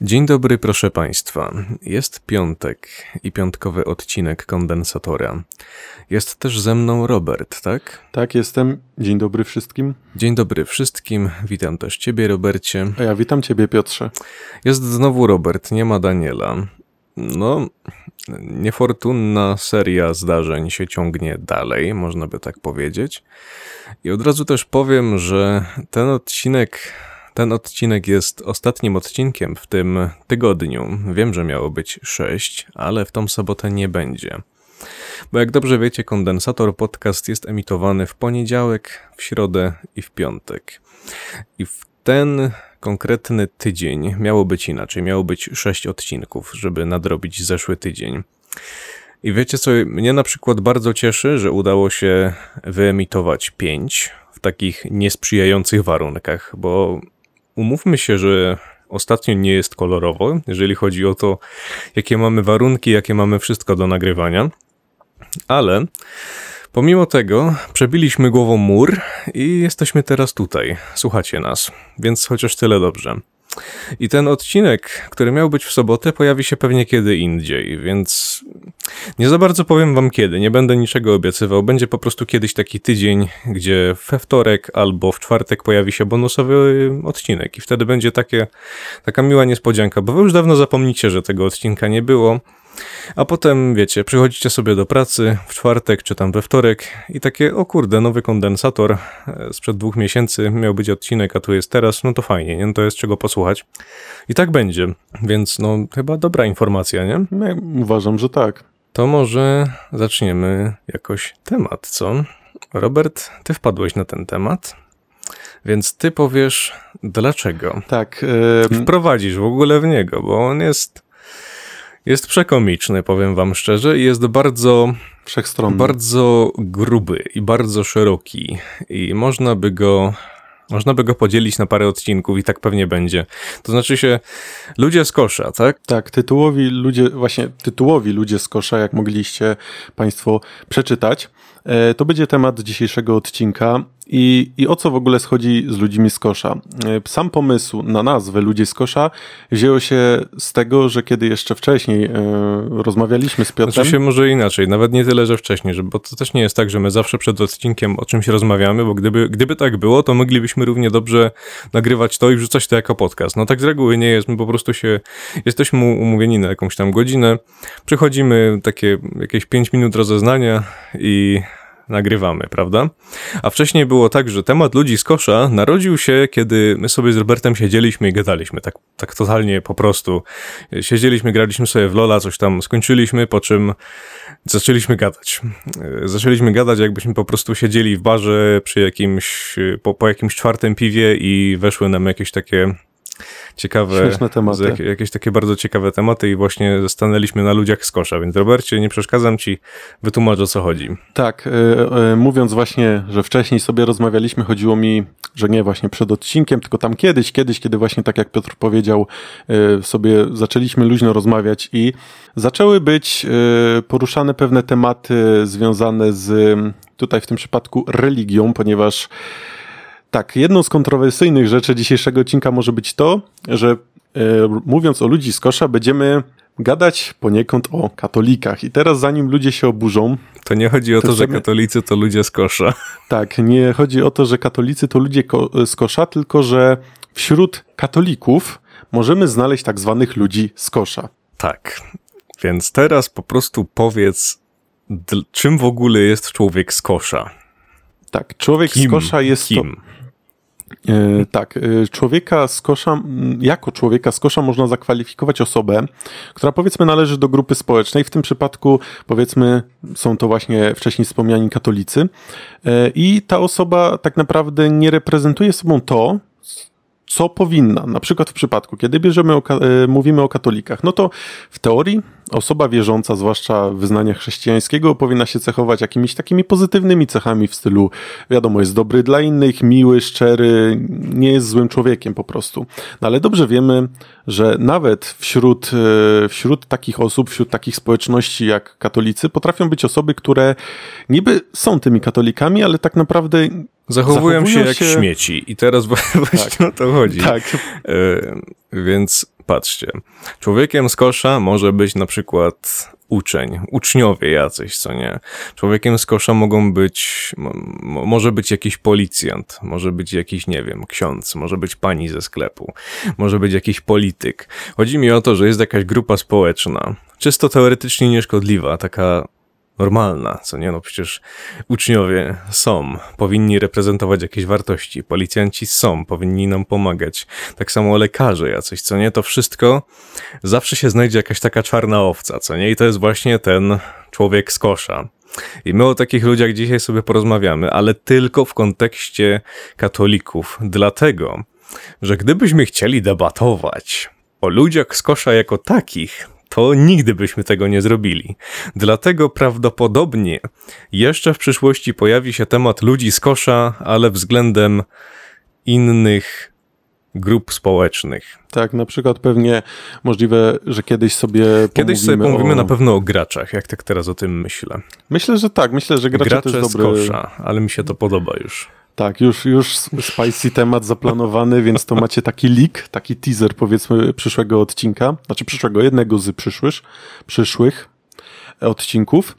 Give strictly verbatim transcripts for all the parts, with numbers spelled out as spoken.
Dzień dobry, proszę Państwa. Jest piątek i piątkowy odcinek Kondensatora. Jest też ze mną Robert, tak? Tak, jestem. Dzień dobry wszystkim. Dzień dobry wszystkim. Witam też Ciebie, Robercie. A ja witam Ciebie, Piotrze. Jest znowu Robert, nie ma Daniela. No, niefortunna seria zdarzeń się ciągnie dalej, można by tak powiedzieć. I od razu też powiem, że ten odcinek... Ten odcinek jest ostatnim odcinkiem w tym tygodniu. Wiem, że miało być sześć, ale w tą sobotę nie będzie. Bo jak dobrze wiecie, Kondensator Podcast jest emitowany w poniedziałek, w środę i w piątek. I w ten konkretny tydzień miało być inaczej. Miało być sześć odcinków, żeby nadrobić zeszły tydzień. I wiecie co, mnie na przykład bardzo cieszy, że udało się wyemitować pięć w takich niesprzyjających warunkach, bo... Umówmy się, że ostatnio nie jest kolorowo, jeżeli chodzi o to, jakie mamy warunki, jakie mamy wszystko do nagrywania, ale pomimo tego przebiliśmy głową mur i jesteśmy teraz tutaj, słuchacie nas, więc chociaż tyle dobrze. I ten odcinek, który miał być w sobotę, pojawi się pewnie kiedy indziej, więc nie za bardzo powiem wam kiedy, nie będę niczego obiecywał, będzie po prostu kiedyś taki tydzień, gdzie we wtorek albo w czwartek pojawi się bonusowy odcinek i wtedy będzie takie, taka miła niespodzianka, bo wy już dawno zapomnicie, że tego odcinka nie było, a potem, wiecie, przychodzicie sobie do pracy w czwartek czy tam we wtorek i takie, o kurde, nowy kondensator sprzed dwóch miesięcy, miał być odcinek, a tu jest teraz, no to fajnie, nie? No to jest czego posłuchać. I tak będzie, więc no chyba dobra informacja, nie? Ja uważam, że tak. To może zaczniemy jakoś temat, co? Robert, ty wpadłeś na ten temat, więc ty powiesz dlaczego. Tak. Yy... Wprowadzisz w ogóle w niego, bo on jest... Jest przekomiczny, powiem wam szczerze, i jest bardzo, wszechstronny, bardzo gruby i bardzo szeroki i można by go, można by go podzielić na parę odcinków i tak pewnie będzie. To znaczy się ludzie z kosza, tak? Tak, tytułowi ludzie, właśnie tytułowi ludzie z kosza, jak mogliście Państwo przeczytać, to będzie temat dzisiejszego odcinka. I, I o co w ogóle chodzi z ludźmi z kosza? Sam pomysł na nazwę Ludzie z kosza wzięło się z tego, że kiedy jeszcze wcześniej y, rozmawialiśmy z Piotrem... Znaczy się może inaczej, nawet nie tyle, że wcześniej, że, bo to też nie jest tak, że my zawsze przed odcinkiem o czymś rozmawiamy, bo gdyby, gdyby tak było, to moglibyśmy równie dobrze nagrywać to i wrzucać to jako podcast. No tak z reguły nie jest, my po prostu się... Jesteśmy umówieni na jakąś tam godzinę, przychodzimy takie jakieś pięć minut rozeznania i... nagrywamy, prawda? A wcześniej było tak, że temat ludzi z kosza narodził się, kiedy my sobie z Robertem siedzieliśmy i gadaliśmy, tak, tak totalnie po prostu. Siedzieliśmy, graliśmy sobie w Lola, coś tam skończyliśmy, po czym zaczęliśmy gadać. Zaczęliśmy gadać, jakbyśmy po prostu siedzieli w barze przy jakimś, po, po jakimś czwartym piwie i weszły nam jakieś takie ciekawe, jak, jakieś takie bardzo ciekawe tematy i właśnie stanęliśmy na ludziach z kosza, więc Robercie, nie przeszkadzam ci, wytłumacz, o co chodzi. Tak, yy, yy, mówiąc właśnie, że wcześniej sobie rozmawialiśmy, chodziło mi, że nie właśnie przed odcinkiem, tylko tam kiedyś, kiedyś, kiedy właśnie tak jak Piotr powiedział, yy, sobie zaczęliśmy luźno rozmawiać i zaczęły być yy, poruszane pewne tematy związane z, tutaj w tym przypadku, religią, ponieważ tak, jedną z kontrowersyjnych rzeczy dzisiejszego odcinka może być to, że y, mówiąc o ludzi z kosza, będziemy gadać poniekąd o katolikach. I teraz zanim ludzie się oburzą... To nie chodzi o to, to że chcemy... katolicy to ludzie z kosza. Tak, nie chodzi o to, że katolicy to ludzie ko- z kosza, tylko że wśród katolików możemy znaleźć tak zwanych ludzi z kosza. Tak, więc teraz po prostu powiedz, d- czym w ogóle jest człowiek z kosza? Tak, człowiek kim? z kosza jest kim? to... Yy, tak, yy, człowieka z kosza, jako człowieka z kosza można zakwalifikować osobę, która powiedzmy należy do grupy społecznej, w tym przypadku powiedzmy są to właśnie wcześniej wspomniani katolicy yy, i ta osoba tak naprawdę nie reprezentuje sobą to, co powinna. Na przykład w przypadku, kiedy bierzemy o, yy, mówimy o katolikach, no to w teorii osoba wierząca, zwłaszcza wyznania chrześcijańskiego, powinna się cechować jakimiś takimi pozytywnymi cechami w stylu, wiadomo, jest dobry dla innych, miły, szczery, nie jest złym człowiekiem po prostu. No ale dobrze wiemy, że nawet wśród, wśród takich osób, wśród takich społeczności jak katolicy potrafią być osoby, które niby są tymi katolikami, ale tak naprawdę zachowują, zachowują się jak się... śmieci. I teraz właśnie tak. o to chodzi. Tak. Y- więc Patrzcie, człowiekiem z kosza może być na przykład uczeń, uczniowie jacyś, co nie. Człowiekiem z kosza mogą być, może być jakiś policjant, może być jakiś, nie wiem, ksiądz, może być pani ze sklepu, może być jakiś polityk. Chodzi mi o to, że jest jakaś grupa społeczna, czysto teoretycznie nieszkodliwa, taka normalna, co nie, no przecież uczniowie są, powinni reprezentować jakieś wartości, policjanci są, powinni nam pomagać, tak samo lekarze jacyś, co nie, to wszystko, zawsze się znajdzie jakaś taka czarna owca, co nie, i to jest właśnie ten człowiek z kosza. I my o takich ludziach dzisiaj sobie porozmawiamy, ale tylko w kontekście katolików, dlatego, że gdybyśmy chcieli debatować o ludziach z kosza jako takich, to nigdy byśmy tego nie zrobili. Dlatego prawdopodobnie jeszcze w przyszłości pojawi się temat ludzi z kosza, ale względem innych grup społecznych. Tak, na przykład pewnie możliwe, że kiedyś sobie pomówimy Kiedyś sobie pomówimy o... na pewno o graczach, jak tak teraz o tym myślę. Myślę, że tak. Myślę, że gracze, gracze to jest dobry... z kosza, ale mi się to podoba już. Tak, już, już spicy temat zaplanowany, więc to macie taki leak, taki teaser, powiedzmy, przyszłego odcinka, znaczy przyszłego, jednego z przyszłych, przyszłych odcinków.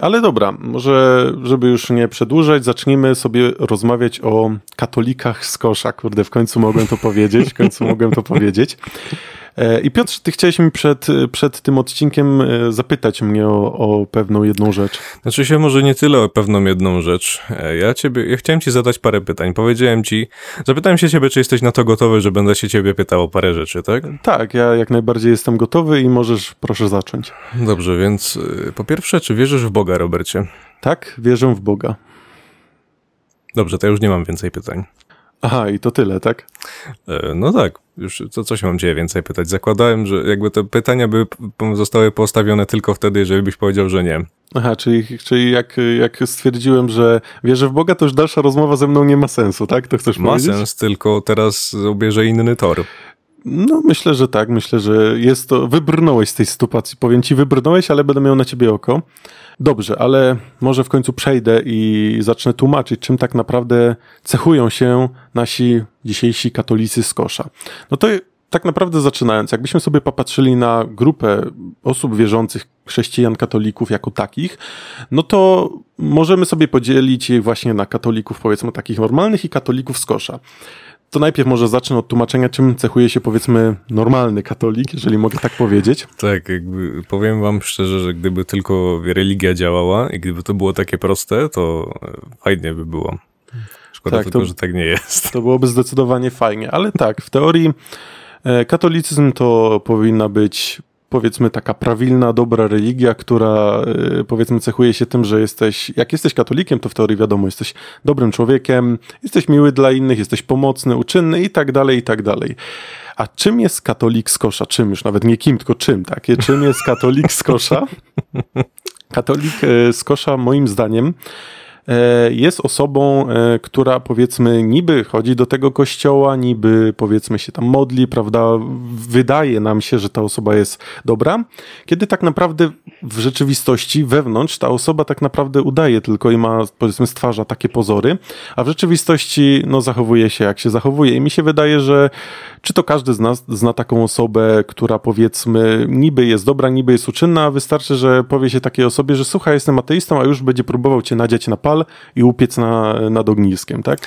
Ale dobra, może żeby już nie przedłużać, zacznijmy sobie rozmawiać o katolikach z kosza. Kurde, w końcu mogłem to powiedzieć, w końcu mogłem to powiedzieć. I Piotr, ty chciałeś mi przed, przed tym odcinkiem zapytać mnie o, o pewną jedną rzecz. Znaczy się może nie tyle o pewną jedną rzecz. Ja ciebie, ja chciałem ci zadać parę pytań. Powiedziałem ci, zapytałem się ciebie, czy jesteś na to gotowy, że będę się ciebie pytał o parę rzeczy, tak? Tak, ja jak najbardziej jestem gotowy i możesz, proszę zacząć. Dobrze, więc po pierwsze, czy wierzysz w Boga, Robercie? Tak, wierzę w Boga. Dobrze, to ja już nie mam więcej pytań. Aha, i to tyle, tak? No tak, już co, coś mam cię więcej pytać. Zakładałem, że jakby te pytania by zostały postawione tylko wtedy, jeżeli byś powiedział, że nie. Aha, czyli, czyli jak, jak stwierdziłem, że wierzę w Boga, to już dalsza rozmowa ze mną nie ma sensu, tak? To chcesz powiedzieć? Ma sens, tylko teraz ubierze inny tor. No myślę, że tak, myślę, że jest to... Wybrnąłeś z tej sytuacji, powiem ci, wybrnąłeś, ale będę miał na ciebie oko. Dobrze, ale może w końcu przejdę i zacznę tłumaczyć, czym tak naprawdę cechują się nasi dzisiejsi katolicy z kosza. No to tak naprawdę zaczynając, jakbyśmy sobie popatrzyli na grupę osób wierzących, chrześcijan, katolików jako takich, no to możemy sobie podzielić je właśnie na katolików, powiedzmy, takich normalnych i katolików z kosza. To najpierw może zacznę od tłumaczenia, czym cechuje się, powiedzmy, normalny katolik, jeżeli mogę tak powiedzieć. Tak, jakby powiem wam szczerze, że gdyby tylko religia działała i gdyby to było takie proste, to fajnie by było. Szkoda tak, tylko, to, że tak nie jest. To byłoby zdecydowanie fajnie, ale tak, w teorii katolicyzm to powinna być, powiedzmy, taka prawilna, dobra religia, która, powiedzmy, cechuje się tym, że jesteś, jak jesteś katolikiem, to w teorii wiadomo, jesteś dobrym człowiekiem, jesteś miły dla innych, jesteś pomocny, uczynny i tak dalej, i tak dalej. A czym jest katolik z kosza? Czym już? Nawet nie kim, tylko czym, takie? Czym jest katolik z kosza? Katolik z kosza, moim zdaniem, jest osobą, która, powiedzmy, niby chodzi do tego kościoła, niby, powiedzmy, się tam modli, prawda, wydaje nam się, że ta osoba jest dobra, kiedy tak naprawdę w rzeczywistości wewnątrz ta osoba tak naprawdę udaje tylko i ma, powiedzmy, stwarza takie pozory, a w rzeczywistości no zachowuje się jak się zachowuje i mi się wydaje, że czy to każdy z nas zna taką osobę, która, powiedzmy, niby jest dobra, niby jest uczynna, a wystarczy, że powie się takiej osobie, że słuchaj, jestem ateistą, a już będzie próbował cię nadziać na pal i upiec na, nad ogniskiem, tak?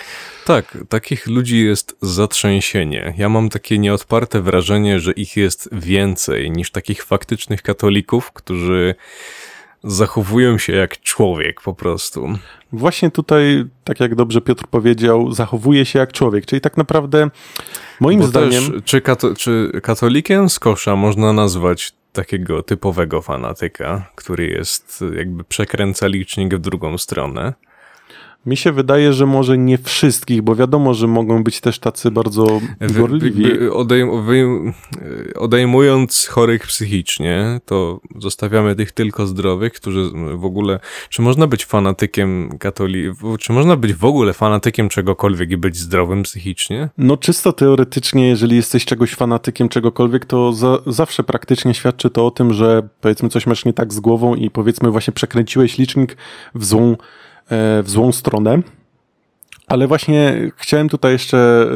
Tak, takich ludzi jest zatrzęsienie. Ja mam takie nieodparte wrażenie, że ich jest więcej niż takich faktycznych katolików, którzy zachowują się jak człowiek po prostu. Właśnie tutaj, tak jak dobrze Piotr powiedział, zachowuje się jak człowiek, czyli tak naprawdę moim Bo zdaniem... Też, czy, kato- czy katolikiem z kosza można nazwać takiego typowego fanatyka, który jest, jakby przekręca licznik w drugą stronę? Mi się wydaje, że może nie wszystkich, bo wiadomo, że mogą być też tacy bardzo gorliwi. Odejm- odejmując chorych psychicznie, to zostawiamy tych tylko zdrowych, którzy w ogóle... Czy można być fanatykiem katoli- Czy można być w ogóle fanatykiem czegokolwiek i być zdrowym psychicznie? No czysto teoretycznie, jeżeli jesteś czegoś fanatykiem czegokolwiek, to za- zawsze praktycznie świadczy to o tym, że powiedzmy coś masz nie tak z głową i powiedzmy właśnie przekręciłeś licznik w złą w złą stronę, Ale właśnie chciałem tutaj jeszcze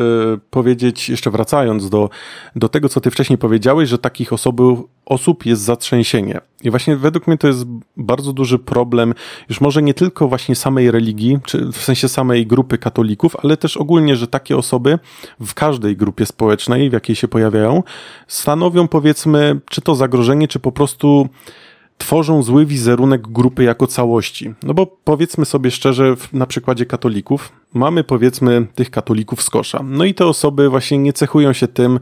powiedzieć, jeszcze wracając do, do tego, co ty wcześniej powiedziałeś, że takich osoby, osób jest zatrzęsienie. I właśnie według mnie to jest bardzo duży problem, już może nie tylko właśnie samej religii, czy w sensie samej grupy katolików, ale też ogólnie, że takie osoby w każdej grupie społecznej, w jakiej się pojawiają, stanowią powiedzmy, czy to zagrożenie, czy po prostu tworzą zły wizerunek grupy jako całości. No bo powiedzmy sobie szczerze, na przykładzie katolików, mamy powiedzmy tych katolików z kosza. No i te osoby właśnie nie cechują się tym,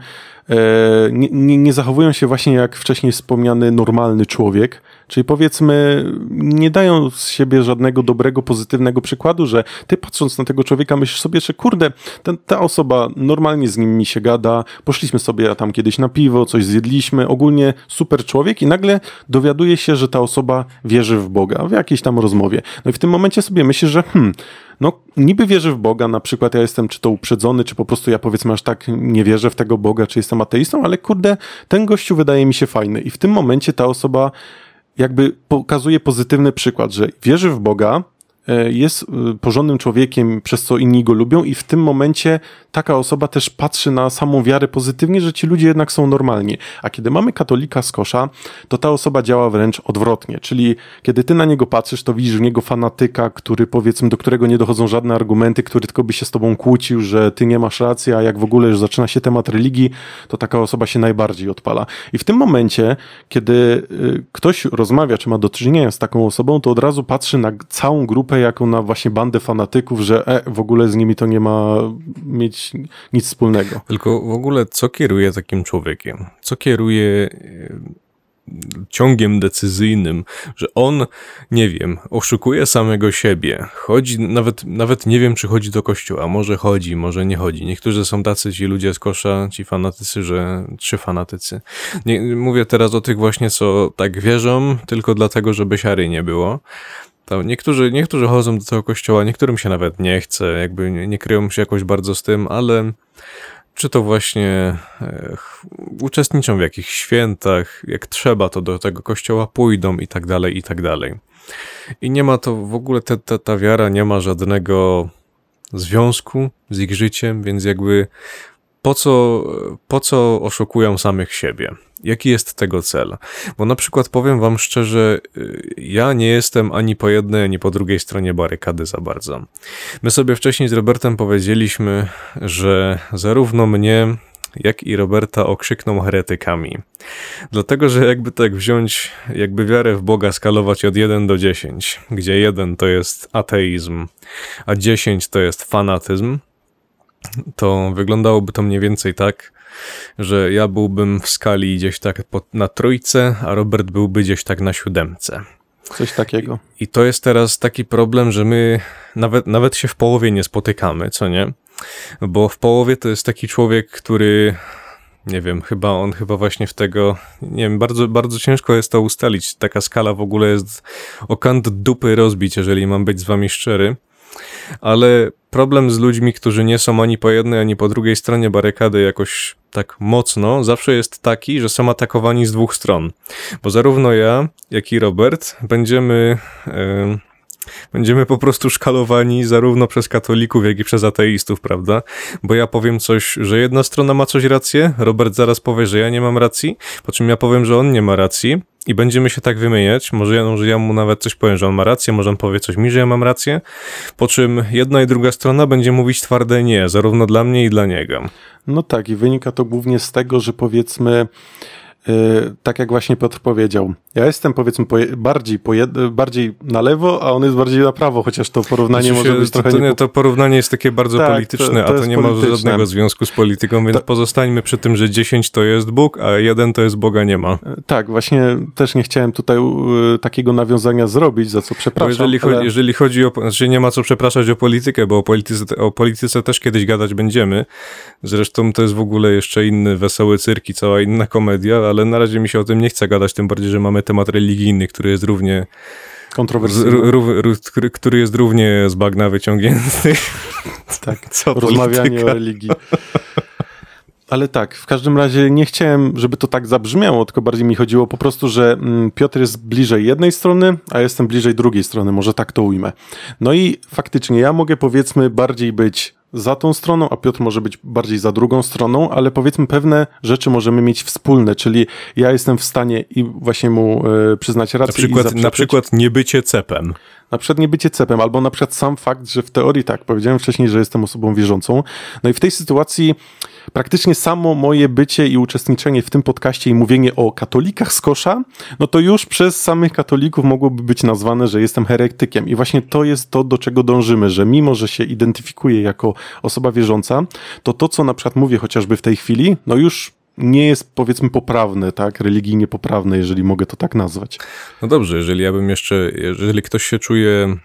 nie, nie, nie zachowują się właśnie jak wcześniej wspomniany normalny człowiek, czyli powiedzmy nie dają z siebie żadnego dobrego, pozytywnego przykładu, że ty patrząc na tego człowieka myślisz sobie, że kurde, ten, ta osoba normalnie z nim mi się gada, poszliśmy sobie tam kiedyś na piwo, coś zjedliśmy, ogólnie super człowiek i nagle dowiaduje się, że ta osoba wierzy w Boga w jakiejś tam rozmowie. No i w tym momencie sobie myślisz, że hmm, no niby wierzę w Boga, na przykład ja jestem czy to uprzedzony, czy po prostu ja powiedzmy aż tak nie wierzę w tego Boga, czy jestem ateistą, ale kurde, ten gościu wydaje mi się fajny i w tym momencie ta osoba jakby pokazuje pozytywny przykład, że wierzy w Boga, jest porządnym człowiekiem, przez co inni go lubią i w tym momencie taka osoba też patrzy na samą wiarę pozytywnie, że ci ludzie jednak są normalni. A kiedy mamy katolika z kosza, to ta osoba działa wręcz odwrotnie, czyli kiedy ty na niego patrzysz, to widzisz w niego fanatyka, który powiedzmy, do którego nie dochodzą żadne argumenty, który tylko by się z tobą kłócił, że ty nie masz racji, a jak w ogóle już zaczyna się temat religii, to taka osoba się najbardziej odpala. I w tym momencie, kiedy ktoś rozmawia, czy ma do czynienia z taką osobą, to od razu patrzy na całą grupę jaką na właśnie bandę fanatyków, że e, w ogóle z nimi to nie ma mieć nic wspólnego. Tylko w ogóle co kieruje takim człowiekiem? Co kieruje ciągiem decyzyjnym, że on, nie wiem, oszukuje samego siebie, chodzi, nawet, nawet nie wiem, czy chodzi do kościoła, może chodzi, może nie chodzi. Niektórzy są tacy, ci ludzie z kosza, ci fanatycy, że trzy fanatycy. Nie, mówię teraz o tych właśnie, co tak wierzą, tylko dlatego, żeby siary nie było. Tam niektórzy, niektórzy chodzą do tego kościoła, niektórym się nawet nie chce, jakby nie, nie kryją się jakoś bardzo z tym, ale czy to właśnie e, uczestniczą w jakichś świętach, jak trzeba, to do tego kościoła pójdą i tak dalej, i tak dalej. I nie ma to w ogóle, te, te, ta wiara nie ma żadnego związku z ich życiem, więc jakby po co, po co oszukują samych siebie? Jaki jest tego cel? Bo na przykład powiem wam szczerze, ja nie jestem ani po jednej, ani po drugiej stronie barykady za bardzo. My sobie wcześniej z Robertem powiedzieliśmy, że zarówno mnie, jak i Roberta okrzykną heretykami. Dlatego, że jakby tak wziąć, jakby wiarę w Boga skalować od jeden do dziesięciu, gdzie jeden to jest ateizm, a dziesięć to jest fanatyzm, to wyglądałoby to mniej więcej tak, że ja byłbym w skali gdzieś tak na trójce, a Robert byłby gdzieś tak na siódemce. Coś takiego. I to jest teraz taki problem, że my nawet, nawet się w połowie nie spotykamy, co nie? Bo w połowie to jest taki człowiek, który... Nie wiem, chyba on chyba właśnie w tego, nie wiem, bardzo, bardzo ciężko jest to ustalić. Taka skala w ogóle jest o kant dupy rozbić, jeżeli mam być z wami szczery. Ale problem z ludźmi, którzy nie są ani po jednej, ani po drugiej stronie barykady jakoś tak mocno, zawsze jest taki, że są atakowani z dwóch stron. Bo zarówno ja, jak i Robert będziemy, yy, będziemy po prostu szkalowani zarówno przez katolików, jak i przez ateistów, prawda? Bo ja powiem coś, że jedna strona ma coś rację, Robert zaraz powie, że ja nie mam racji, po czym ja powiem, że on nie ma racji. I będziemy się tak wymieniać, może ja, może ja mu nawet coś powiem, że on ma rację, może on powie coś mi, że ja mam rację, po czym jedna i druga strona będzie mówić twarde nie, zarówno dla mnie i dla niego. No tak, i wynika to głównie z tego, że powiedzmy, yy, tak jak właśnie Piotr powiedział, ja jestem powiedzmy poje- bardziej, poje- bardziej na lewo, a on jest bardziej na prawo, chociaż to porównanie znaczy się, może być to, trochę... To, nie, to porównanie jest takie bardzo tak, polityczne, to, to a to nie polityczne. Ma żadnego związku z polityką, więc to... pozostańmy przy tym, że dziesięć to jest Bóg, a jeden to jest Boga nie ma. Tak, właśnie też nie chciałem tutaj y, takiego nawiązania zrobić, za co przepraszam. Jeżeli, cho- ale... jeżeli chodzi o... Znaczy nie ma co przepraszać o politykę, bo o polityce, o polityce też kiedyś gadać będziemy. Zresztą to jest w ogóle jeszcze inny wesoły cyrk i cała inna komedia, ale na razie mi się o tym nie chce gadać, tym bardziej, że mamy temat religijny, który jest równie kontrowersyjny, r, r, r, który jest równie z bagna wyciągnięty. Tak, co rozmawianie polityka. O religii. Ale tak, w każdym razie nie chciałem, żeby to tak zabrzmiało, tylko bardziej mi chodziło po prostu, że Piotr jest bliżej jednej strony, a jestem bliżej drugiej strony, może tak to ujmę. No i faktycznie ja mogę, powiedzmy, bardziej być za tą stroną, a Piotr może być bardziej za drugą stroną, ale powiedzmy pewne rzeczy możemy mieć wspólne, czyli ja jestem w stanie i właśnie mu y, przyznać rację. Na przykład, i na przykład niebycie cepem. Na przykład niebycie cepem, albo na przykład sam fakt, że w teorii tak, powiedziałem wcześniej, że jestem osobą wierzącą. No i w tej sytuacji praktycznie samo moje bycie i uczestniczenie w tym podcaście i mówienie o katolikach z kosza, no to już przez samych katolików mogłoby być nazwane, że jestem heretykiem. I właśnie to jest to, do czego dążymy, że mimo, że się identyfikuję jako osoba wierząca, to to, co na przykład mówię chociażby w tej chwili, no już nie jest, powiedzmy, poprawne, tak? Religijnie poprawne, jeżeli mogę to tak nazwać. No dobrze, jeżeli ja bym jeszcze, jeżeli ktoś się czuje,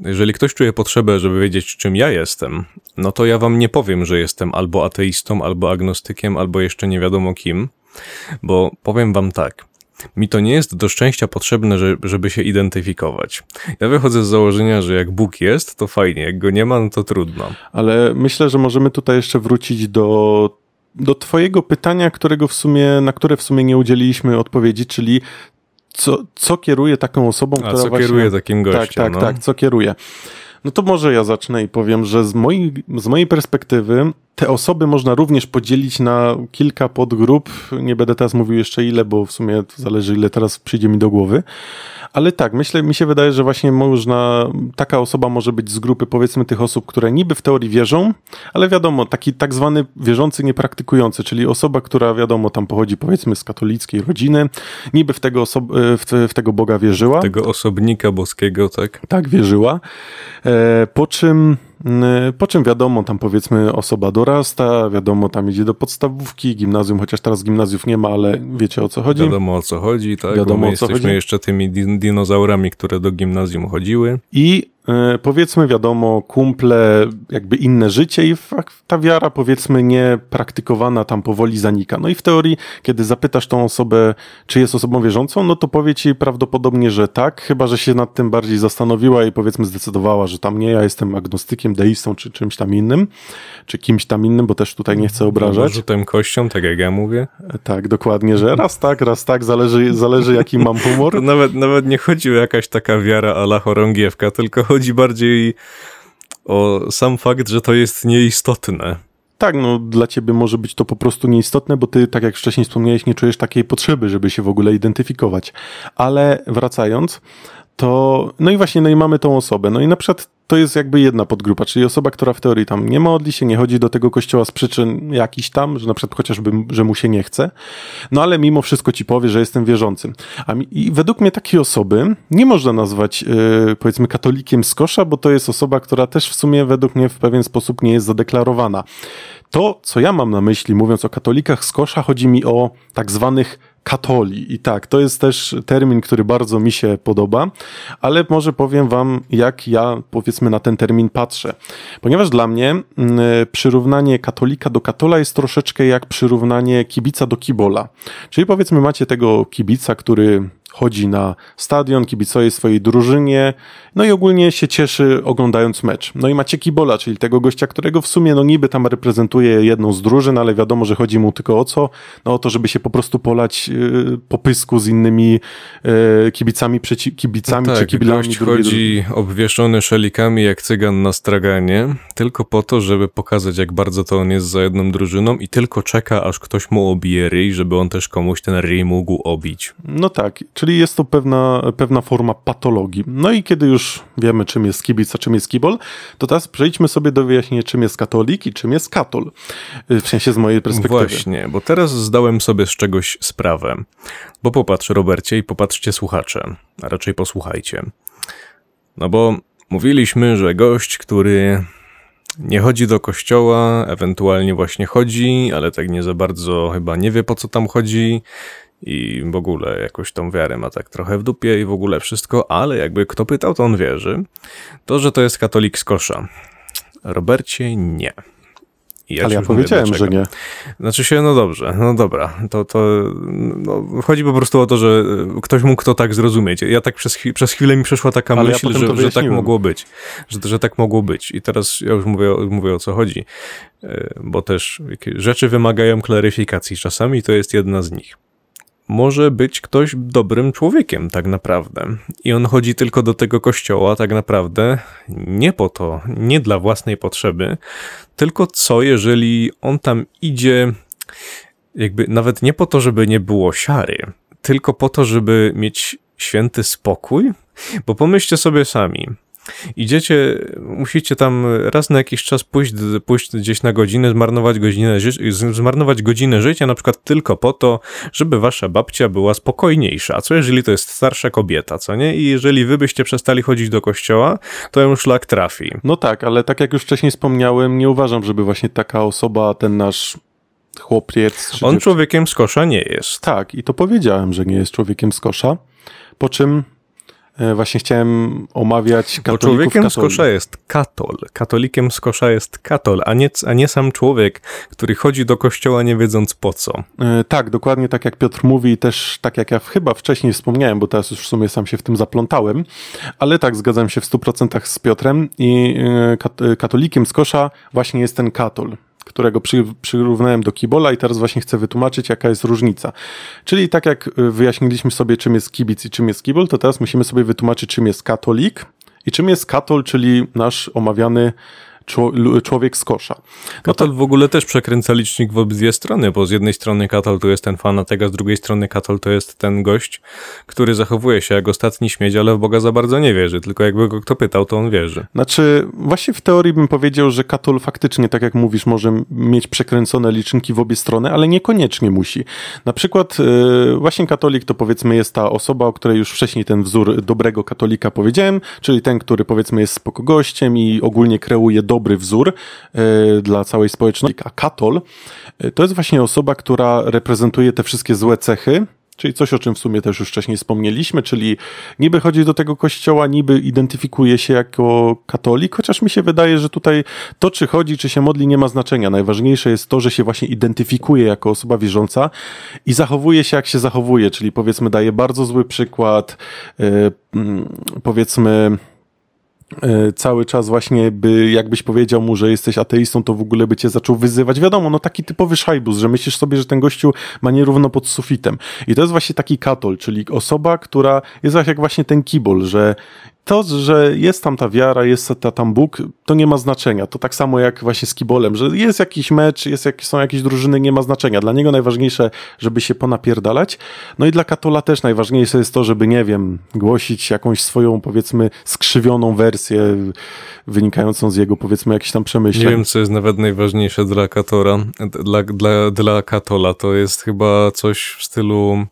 jeżeli ktoś czuje potrzebę, żeby wiedzieć, czym ja jestem, no to ja wam nie powiem, że jestem albo ateistą, albo agnostykiem, albo jeszcze nie wiadomo kim, bo powiem wam tak. Mi to nie jest do szczęścia potrzebne, żeby się identyfikować. Ja wychodzę z założenia, że jak Bóg jest, to fajnie, jak go nie ma, no to trudno. Ale myślę, że możemy tutaj jeszcze wrócić do, do twojego pytania, którego w sumie, na które w sumie nie udzieliliśmy odpowiedzi, czyli co, co kieruje taką osobą, która właśnie... A co kieruje takim gościem, Tak, tak, no. tak, co kieruje. No to może ja zacznę i powiem, że z mojej, z mojej perspektywy te osoby można również podzielić na kilka podgrup. Nie będę teraz mówił jeszcze ile, bo w sumie to zależy, ile teraz przyjdzie mi do głowy. Ale tak, myślę, mi się wydaje, że właśnie można, taka osoba może być z grupy, powiedzmy, tych osób, które niby w teorii wierzą, ale wiadomo, taki tak zwany wierzący niepraktykujący, czyli osoba, która wiadomo tam pochodzi, powiedzmy, z katolickiej rodziny, niby w tego, oso- w, w tego Boga wierzyła. W tego osobnika boskiego, tak? Tak, wierzyła. E, po czym... Po czym wiadomo, tam powiedzmy osoba dorasta, wiadomo, tam idzie do podstawówki, gimnazjum, chociaż teraz gimnazjów nie ma, ale wiecie o co chodzi. Wiadomo o co chodzi, tak, wiadomo, bo my o co jesteśmy chodzi. Jeszcze tymi din- dinozaurami, które do gimnazjum chodziły. I y, powiedzmy wiadomo, kumple, jakby inne życie i ta wiara, powiedzmy, nie praktykowana tam powoli zanika. No i w teorii, kiedy zapytasz tą osobę, czy jest osobą wierzącą, no to powie ci prawdopodobnie, że tak, chyba że się nad tym bardziej zastanowiła i powiedzmy zdecydowała, że tam nie, ja jestem agnostykiem, deistą, czy czymś tam innym, czy kimś tam innym, bo też tutaj nie chcę obrażać. Rzutem kością, tak jak ja mówię. Tak, dokładnie, że raz tak, raz tak, zależy, zależy jaki mam humor. To nawet, nawet nie chodzi o jakaś taka wiara a la chorągiewka, tylko chodzi bardziej o sam fakt, że to jest nieistotne. Tak, no dla ciebie może być to po prostu nieistotne, bo ty, tak jak wcześniej wspomniałeś, nie czujesz takiej potrzeby, żeby się w ogóle identyfikować. Ale wracając, to no i właśnie, no i mamy tą osobę. No i na przykład to jest jakby jedna podgrupa, czyli osoba, która w teorii tam nie modli się, nie chodzi do tego kościoła z przyczyn jakichś tam, że na przykład chociażby, że mu się nie chce, no ale mimo wszystko ci powie, że jestem wierzącym. A mi, i według mnie takiej osoby nie można nazwać, yy, powiedzmy, katolikiem z kosza, bo to jest osoba, która też w sumie według mnie w pewien sposób nie jest zadeklarowana. To, co ja mam na myśli, mówiąc o katolikach z kosza, chodzi mi o tak zwanych katoli. I tak, to jest też termin, który bardzo mi się podoba, ale może powiem wam, jak ja, powiedzmy, na ten termin patrzę. Ponieważ dla mnie y, przyrównanie katolika do katola jest troszeczkę jak przyrównanie kibica do kibola. Czyli powiedzmy, macie tego kibica, który chodzi na stadion, kibicuje swojej drużynie, no i ogólnie się cieszy oglądając mecz. No i macie kibola, czyli tego gościa, którego w sumie no niby tam reprezentuje jedną z drużyn, ale wiadomo, że chodzi mu tylko o co? No o to, żeby się po prostu polać yy, po pysku z innymi yy, kibicami, przeci- kibicami no tak, czy kibilami. Gość drugiej chodzi drugiej. Obwieszony szelikami jak cygan na straganie, tylko po to, żeby pokazać, jak bardzo to on jest za jedną drużyną i tylko czeka, aż ktoś mu obije ryj, żeby on też komuś ten ryj mógł obić. No tak, czyli jest to pewna, pewna forma patologii. No i kiedy już wiemy, czym jest kibic, a czym jest kibol, to teraz przejdźmy sobie do wyjaśnienia, czym jest katolik i czym jest katol. W sensie z mojej perspektywy. Właśnie, bo teraz zdałem sobie z czegoś sprawę. Bo popatrz, Robercie, i popatrzcie, słuchacze. A raczej posłuchajcie. No bo mówiliśmy, że gość, który nie chodzi do kościoła, ewentualnie właśnie chodzi, ale tak nie za bardzo chyba nie wie, po co tam chodzi, i w ogóle jakoś tą wiarę ma tak trochę w dupie i w ogóle wszystko, ale jakby kto pytał, to on wierzy. To, że to jest katolik z kosza. Robercie, nie. Ja Ale ja powiedziałem, dlaczego. że nie. Znaczy się, no dobrze, no dobra. To, to no, chodzi po prostu o to, że ktoś mógł to tak zrozumieć. Ja tak przez, chwil, przez chwilę mi przeszła taka Ale myśl, ja że, że tak mogło być. Że, że tak mogło być. I teraz ja już mówię, mówię o co chodzi. Bo też rzeczy wymagają klaryfikacji czasami i to jest jedna z nich. Może być ktoś dobrym człowiekiem tak naprawdę i on chodzi tylko do tego kościoła tak naprawdę nie po to, nie dla własnej potrzeby, tylko co jeżeli on tam idzie jakby nawet nie po to, żeby nie było siary, tylko po to, żeby mieć święty spokój, bo pomyślcie sobie sami. Idziecie, musicie tam raz na jakiś czas pójść, pójść gdzieś na godzinę, zmarnować godzinę, zmarnować godzinę życia na przykład tylko po to, żeby wasza babcia była spokojniejsza. A co jeżeli to jest starsza kobieta, co nie? I jeżeli wy byście przestali chodzić do kościoła, to ją szlak trafi. No tak, ale tak jak już wcześniej wspomniałem, nie uważam, żeby właśnie taka osoba, ten nasz chłopiec... Czy On człowiekiem z kosza nie jest. Tak, i to powiedziałem, że nie jest człowiekiem z kosza, po czym... Właśnie chciałem omawiać katolików. Bo człowiekiem z kosza jest katol. Katolikiem z kosza jest katol, a nie, a nie sam człowiek, który chodzi do kościoła nie wiedząc po co. E, tak, dokładnie tak jak Piotr mówi i też tak jak ja chyba wcześniej wspomniałem, bo teraz już w sumie sam się w tym zaplątałem, ale tak, zgadzam się w stu procentach z Piotrem i e, katolikiem z kosza właśnie jest ten katol, którego przy, przyrównałem do kibola i teraz właśnie chcę wytłumaczyć, jaka jest różnica. Czyli tak jak wyjaśniliśmy sobie, czym jest kibic i czym jest kibol, to teraz musimy sobie wytłumaczyć, czym jest katolik i czym jest katol, czyli nasz omawiany człowiek z kosza. No katol to... w ogóle też przekręca licznik w obydwie strony, bo z jednej strony katol to jest ten fanatek, a z drugiej strony katol to jest ten gość, który zachowuje się jak ostatni śmieć, ale w Boga za bardzo nie wierzy, tylko jakby go kto pytał, to on wierzy. Znaczy, właśnie w teorii bym powiedział, że katol faktycznie, tak jak mówisz, może mieć przekręcone liczniki w obie strony, ale niekoniecznie musi. Na przykład yy, właśnie katolik to powiedzmy jest ta osoba, o której już wcześniej ten wzór dobrego katolika powiedziałem, czyli ten, który powiedzmy jest spoko gościem i ogólnie kreuje do dobry wzór y, dla całej społeczności, a katol y, to jest właśnie osoba, która reprezentuje te wszystkie złe cechy, czyli coś, o czym w sumie też już wcześniej wspomnieliśmy, czyli niby chodzi do tego kościoła, niby identyfikuje się jako katolik, chociaż mi się wydaje, że tutaj to, czy chodzi, czy się modli, nie ma znaczenia. Najważniejsze jest to, że się właśnie identyfikuje jako osoba wierząca i zachowuje się, jak się zachowuje, czyli powiedzmy daje bardzo zły przykład, y, y, powiedzmy... cały czas właśnie by, jakbyś powiedział mu, że jesteś ateistą, to w ogóle by cię zaczął wyzywać. Wiadomo, no taki typowy szajbus, że myślisz sobie, że ten gościu ma nierówno pod sufitem. I to jest właśnie taki katol, czyli osoba, która jest jak właśnie ten kibol, że to, że jest tam ta wiara, jest ta, tam Bóg, to nie ma znaczenia. To tak samo jak właśnie z kibolem, że jest jakiś mecz, jest jak, są jakieś drużyny, nie ma znaczenia. Dla niego najważniejsze, żeby się ponapierdalać. No i dla katola też najważniejsze jest to, żeby, nie wiem, głosić jakąś swoją, powiedzmy, skrzywioną wersję wynikającą z jego, powiedzmy, jakichś tam przemyśleń. Nie wiem, co jest nawet najważniejsze dla katora, dla, dla, dla katola. To jest chyba coś w stylu...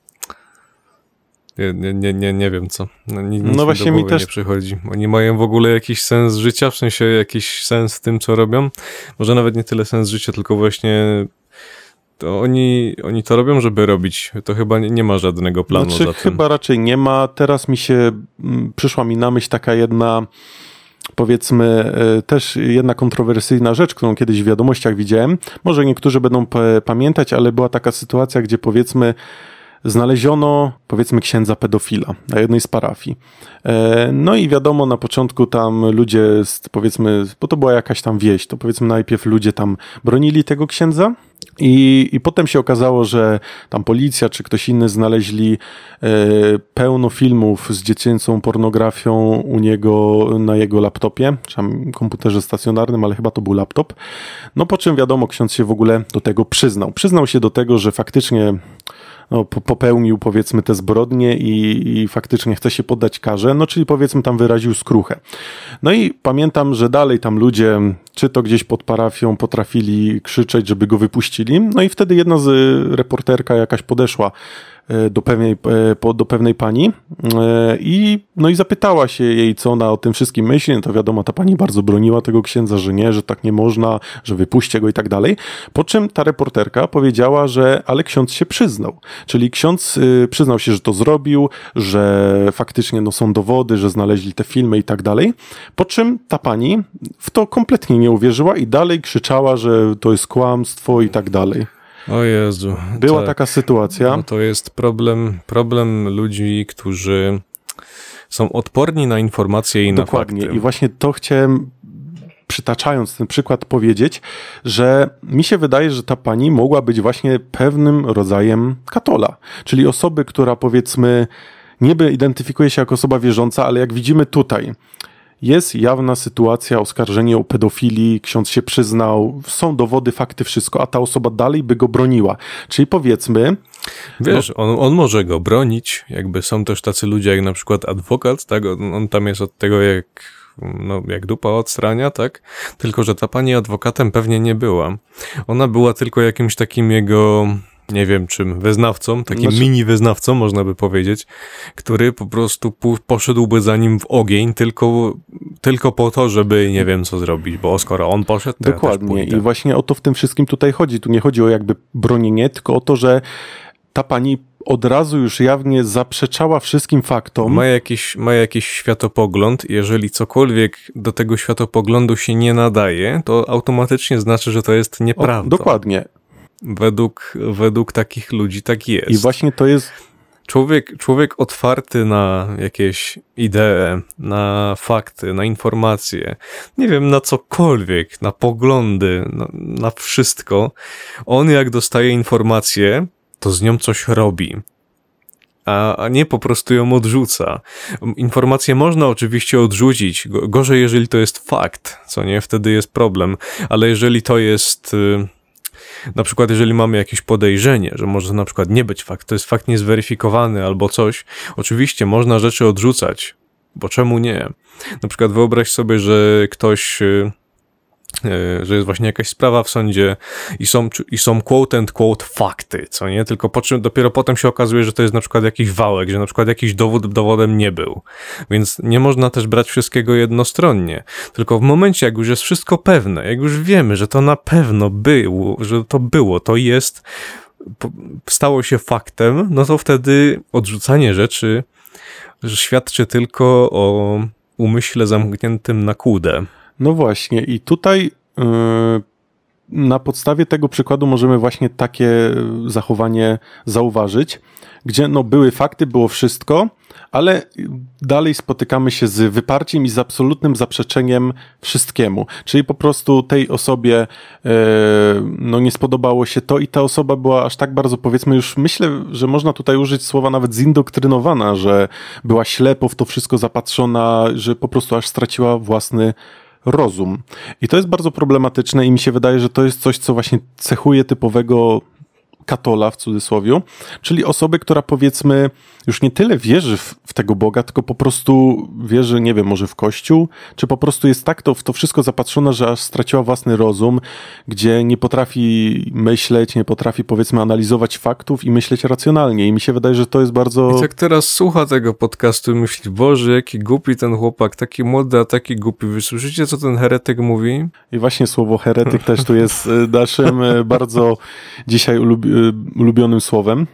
Nie, nie, nie, nie wiem co. No, nic no właśnie mi, do głowy mi też nie przychodzi. Oni mają w ogóle jakiś sens życia, w sensie jakiś sens w tym, co robią. Może nawet nie tyle sens życia, tylko właśnie to oni, oni to robią, żeby robić. To chyba nie, nie ma żadnego planu znaczy, za tym. Chyba raczej nie ma. Teraz mi się przyszła mi na myśl taka jedna, powiedzmy, też jedna kontrowersyjna rzecz, którą kiedyś w wiadomościach widziałem. Może niektórzy będą pamiętać, ale była taka sytuacja, gdzie powiedzmy znaleziono, powiedzmy, księdza pedofila na jednej z parafii. No i wiadomo, na początku tam ludzie, powiedzmy, bo to była jakaś tam wieś, to powiedzmy najpierw ludzie tam bronili tego księdza i, i potem się okazało, że tam policja czy ktoś inny znaleźli pełno filmów z dziecięcą pornografią u niego na jego laptopie, czy tam komputerze stacjonarnym, ale chyba to był laptop. No po czym wiadomo, ksiądz się w ogóle do tego przyznał. Przyznał się do tego, że faktycznie no, popełnił, powiedzmy, te zbrodnie i, i faktycznie chce się poddać karze, no czyli powiedzmy tam wyraził skruchę. No i pamiętam, że dalej tam ludzie, czy to gdzieś pod parafią potrafili krzyczeć, żeby go wypuścili, no i wtedy jedna z reporterka jakaś podeszła do pewnej, do pewnej pani i, no i zapytała się jej, co ona o tym wszystkim myśli. No to wiadomo, ta pani bardzo broniła tego księdza, że nie, że tak nie można, że wypuśćcie go i tak dalej. Po czym ta reporterka powiedziała, że ale ksiądz się przyznał. Czyli ksiądz przyznał się, że to zrobił, że faktycznie no, są dowody, że znaleźli te filmy i tak dalej. Po czym ta pani w to kompletnie nie uwierzyła i dalej krzyczała, że to jest kłamstwo i tak dalej. O Jezu. Była tak. taka sytuacja. No to jest problem, problem ludzi, którzy są odporni na informacje i Dokładnie. na fakty. Dokładnie. I właśnie to chciałem, przytaczając ten przykład, powiedzieć, że mi się wydaje, że ta pani mogła być właśnie pewnym rodzajem katola. Czyli osoby, która powiedzmy niby identyfikuje się jako osoba wierząca, ale jak widzimy tutaj, jest jawna sytuacja, oskarżenie o pedofilii, ksiądz się przyznał, są dowody, fakty, wszystko, a ta osoba dalej by go broniła. Czyli powiedzmy... Wiesz, no, on, on może go bronić, jakby są też tacy ludzie jak na przykład adwokat, tak? on, on tam jest od tego jak, no, jak dupa od srania, tak? Tylko że ta pani adwokatem pewnie nie była. Ona była tylko jakimś takim jego... nie wiem czym, wyznawcą, takim znaczy... mini wyznawcą, można by powiedzieć, który po prostu poszedłby za nim w ogień tylko, tylko po to, żeby nie wiem co zrobić, bo skoro on poszedł, to Dokładnie. Ja też pójdę. I właśnie o to w tym wszystkim tutaj chodzi. Tu nie chodzi o jakby bronienie, tylko o to, że ta pani od razu już jawnie zaprzeczała wszystkim faktom. Ma jakiś, ma jakiś światopogląd. Jeżeli cokolwiek do tego światopoglądu się nie nadaje, to automatycznie znaczy, że to jest nieprawda. O, dokładnie. Według, według takich ludzi tak jest. I właśnie to jest... Człowiek, człowiek otwarty na jakieś idee, na fakty, na informacje, nie wiem, na cokolwiek, na poglądy, na, na wszystko. On jak dostaje informację, to z nią coś robi. A nie po prostu ją odrzuca. Informacje można oczywiście odrzucić. Gorzej, jeżeli to jest fakt, co nie? Wtedy jest problem. Ale jeżeli to jest... Na przykład jeżeli mamy jakieś podejrzenie, że może na przykład nie być fakt, to jest fakt niezweryfikowany albo coś, oczywiście można rzeczy odrzucać, bo czemu nie? Na przykład wyobraź sobie, że ktoś, że jest właśnie jakaś sprawa w sądzie i są, i są quote and quote fakty, co nie? Tylko po czym dopiero potem się okazuje, że to jest na przykład jakiś wałek, że na przykład jakiś dowód dowodem nie był. Więc nie można też brać wszystkiego jednostronnie. Tylko w momencie, jak już jest wszystko pewne, jak już wiemy, że to na pewno było, że to było, to jest, stało się faktem, no to wtedy odrzucanie rzeczy świadczy tylko o umyśle zamkniętym na kłódę. No właśnie i tutaj yy, na podstawie tego przykładu możemy właśnie takie zachowanie zauważyć, gdzie no były fakty, było wszystko, ale dalej spotykamy się z wyparciem i z absolutnym zaprzeczeniem wszystkiemu. Czyli po prostu tej osobie yy, no nie spodobało się to i ta osoba była aż tak bardzo, powiedzmy, już myślę, że można tutaj użyć słowa nawet zindoktrinowana, że była ślepo w to wszystko zapatrzona, że po prostu aż straciła własny rozum. I to jest bardzo problematyczne i mi się wydaje, że to jest coś, co właśnie cechuje typowego katola w cudzysłowie, czyli osoby, która powiedzmy już nie tyle wierzy w, w tego Boga, tylko po prostu wierzy, nie wiem, może w Kościół, czy po prostu jest tak to, w to wszystko zapatrzona, że aż straciła własny rozum, gdzie nie potrafi myśleć, nie potrafi powiedzmy analizować faktów i myśleć racjonalnie. I mi się wydaje, że to jest bardzo... I jak teraz słucha tego podcastu i myśli, Boże, jaki głupi ten chłopak, taki młody, a taki głupi. Wy słyszycie, co ten heretyk mówi? I właśnie słowo heretyk też tu jest naszym bardzo dzisiaj ulubionym ulubionym słowem,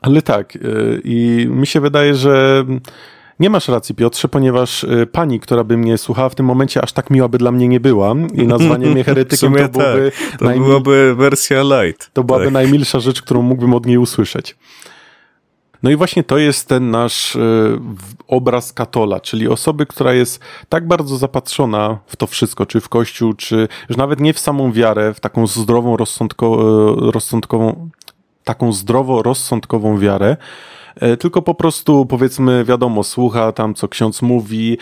ale tak i mi się wydaje, że nie masz racji, Piotrze, ponieważ pani, która by mnie słuchała w tym momencie, aż tak miła by dla mnie nie była i nazwanie mnie heretykiem to byłoby... Tak. To najmil... byłaby wersja light. To byłaby tak. najmilsza rzecz, którą mógłbym od niej usłyszeć. No i właśnie to jest ten nasz obraz katola, czyli osoby, która jest tak bardzo zapatrzona w to wszystko, czy w Kościół, czy już nawet nie w samą wiarę, w taką zdrową, rozsądko, rozsądkową, taką zdroworozsądkową wiarę, tylko po prostu, powiedzmy, wiadomo, słucha tam, co ksiądz mówi